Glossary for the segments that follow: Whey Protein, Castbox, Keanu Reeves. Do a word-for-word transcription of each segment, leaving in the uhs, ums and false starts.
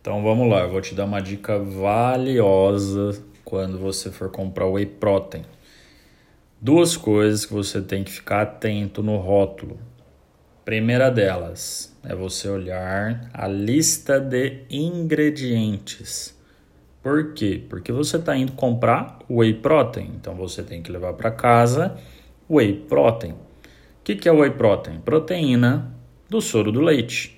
Então vamos lá, eu vou te dar uma dica valiosa quando você for comprar Whey Protein. Duas coisas que você tem que ficar atento no rótulo. Primeira delas é você olhar a lista de ingredientes. Por quê? Porque você está indo comprar Whey Protein, então você tem que levar para casa Whey Protein. O que, que é Whey Protein? Proteína do soro do leite.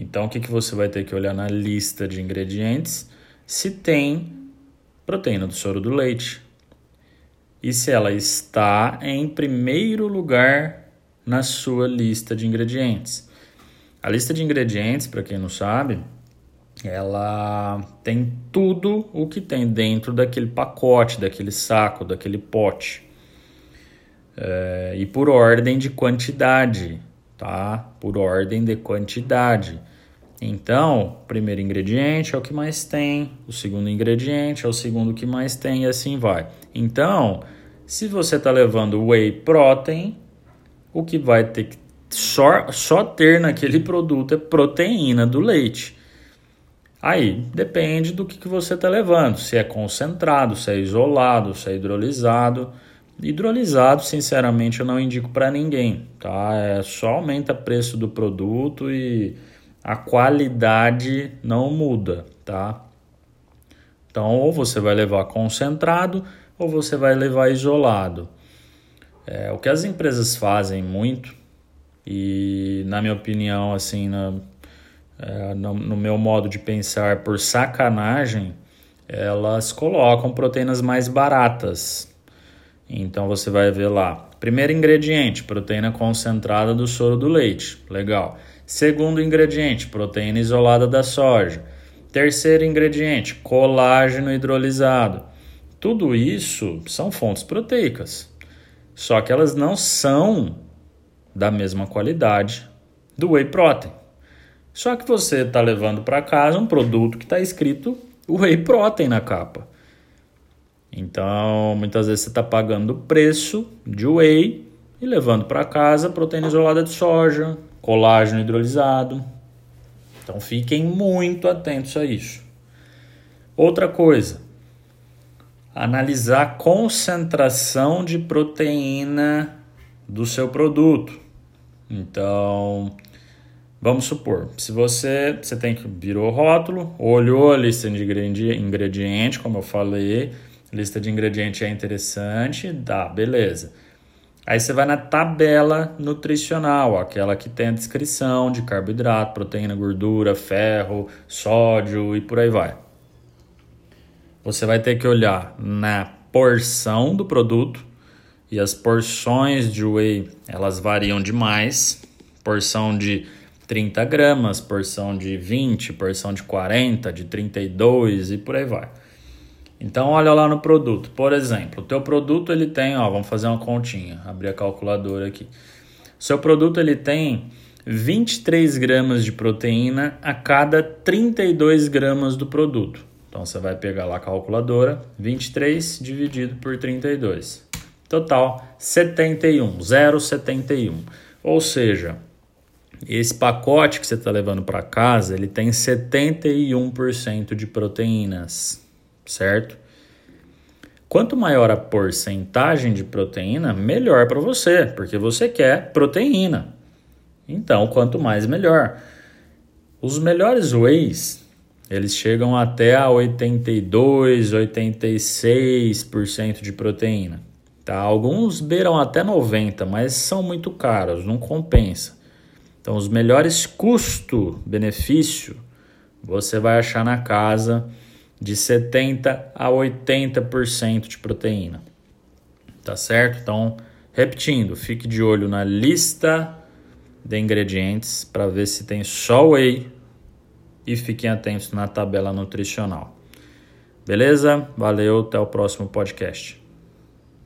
Então o que, que você vai ter que olhar na lista de ingredientes? Se tem proteína do soro do leite. E se ela está em primeiro lugar na sua lista de ingredientes. A lista de ingredientes, para quem não sabe, ela tem tudo o que tem dentro daquele pacote, daquele saco, daquele pote. É, e por ordem de quantidade, tá? Por ordem de quantidade. Então, o primeiro ingrediente é o que mais tem, o segundo ingrediente é o segundo que mais tem e assim vai. Então, se você está levando Whey Protein, o que vai ter que só, só ter naquele produto é proteína do leite. Aí, depende do que, que você está levando, se é concentrado, se é isolado, se é hidrolisado. Hidrolisado, sinceramente, eu não indico para ninguém, tá? É, só aumenta o preço do produto e a qualidade não muda, tá? Então, ou você vai levar concentrado ou você vai levar isolado. É, o que as empresas fazem muito e, na minha opinião, assim, na, é, no, no meu modo de pensar, por sacanagem, elas colocam proteínas mais baratas. Então, você vai ver lá. Primeiro ingrediente, proteína concentrada do soro do leite. Legal. Segundo ingrediente, proteína isolada da soja. Terceiro ingrediente, colágeno hidrolisado. Tudo isso são fontes proteicas. Só que elas não são da mesma qualidade do Whey Protein. Só que você está levando para casa um produto que está escrito Whey Protein na capa. Então, muitas vezes você está pagando o preço de whey e levando para casa proteína isolada de soja, colágeno hidrolisado. Então, fiquem muito atentos a isso. Outra coisa, analisar a concentração de proteína do seu produto. Então, vamos supor, se você, você tem que virou o rótulo, olhou a lista de ingrediente, como eu falei, lista de ingredientes é interessante, dá, beleza. Aí você vai na tabela nutricional, aquela que tem a descrição de carboidrato, proteína, gordura, ferro, sódio e por aí vai. Você vai ter que olhar na porção do produto e as porções de whey, elas variam demais. Porção de trinta gramas, porção de vinte, porção de quarenta, de trinta e dois e por aí vai. Então, olha lá no produto. Por exemplo, o teu produto ele tem... Ó, vamos fazer uma continha. Abrir a calculadora aqui. O seu produto ele tem vinte e três gramas de proteína a cada trinta e dois gramas do produto. Então, você vai pegar lá a calculadora. vinte e três dividido por trinta e dois. Total, setenta e um. zero vírgula setenta e um. Ou seja, esse pacote que você está levando para casa, ele tem setenta e um por cento de proteínas. Certo? Quanto maior a porcentagem de proteína, melhor para você, porque você quer proteína. Então, quanto mais, melhor. Os melhores wheys, eles chegam até a oitenta e dois, oitenta e seis por cento de proteína. Tá? Alguns beiram até noventa por cento, mas são muito caros, não compensa. Então, os melhores custo-benefício, você vai achar na casa de setenta a oitenta por cento de proteína, tá certo? Então, repetindo, fique de olho na lista de ingredientes para ver se tem só whey e fiquem atentos na tabela nutricional. Beleza? Valeu, até o próximo podcast.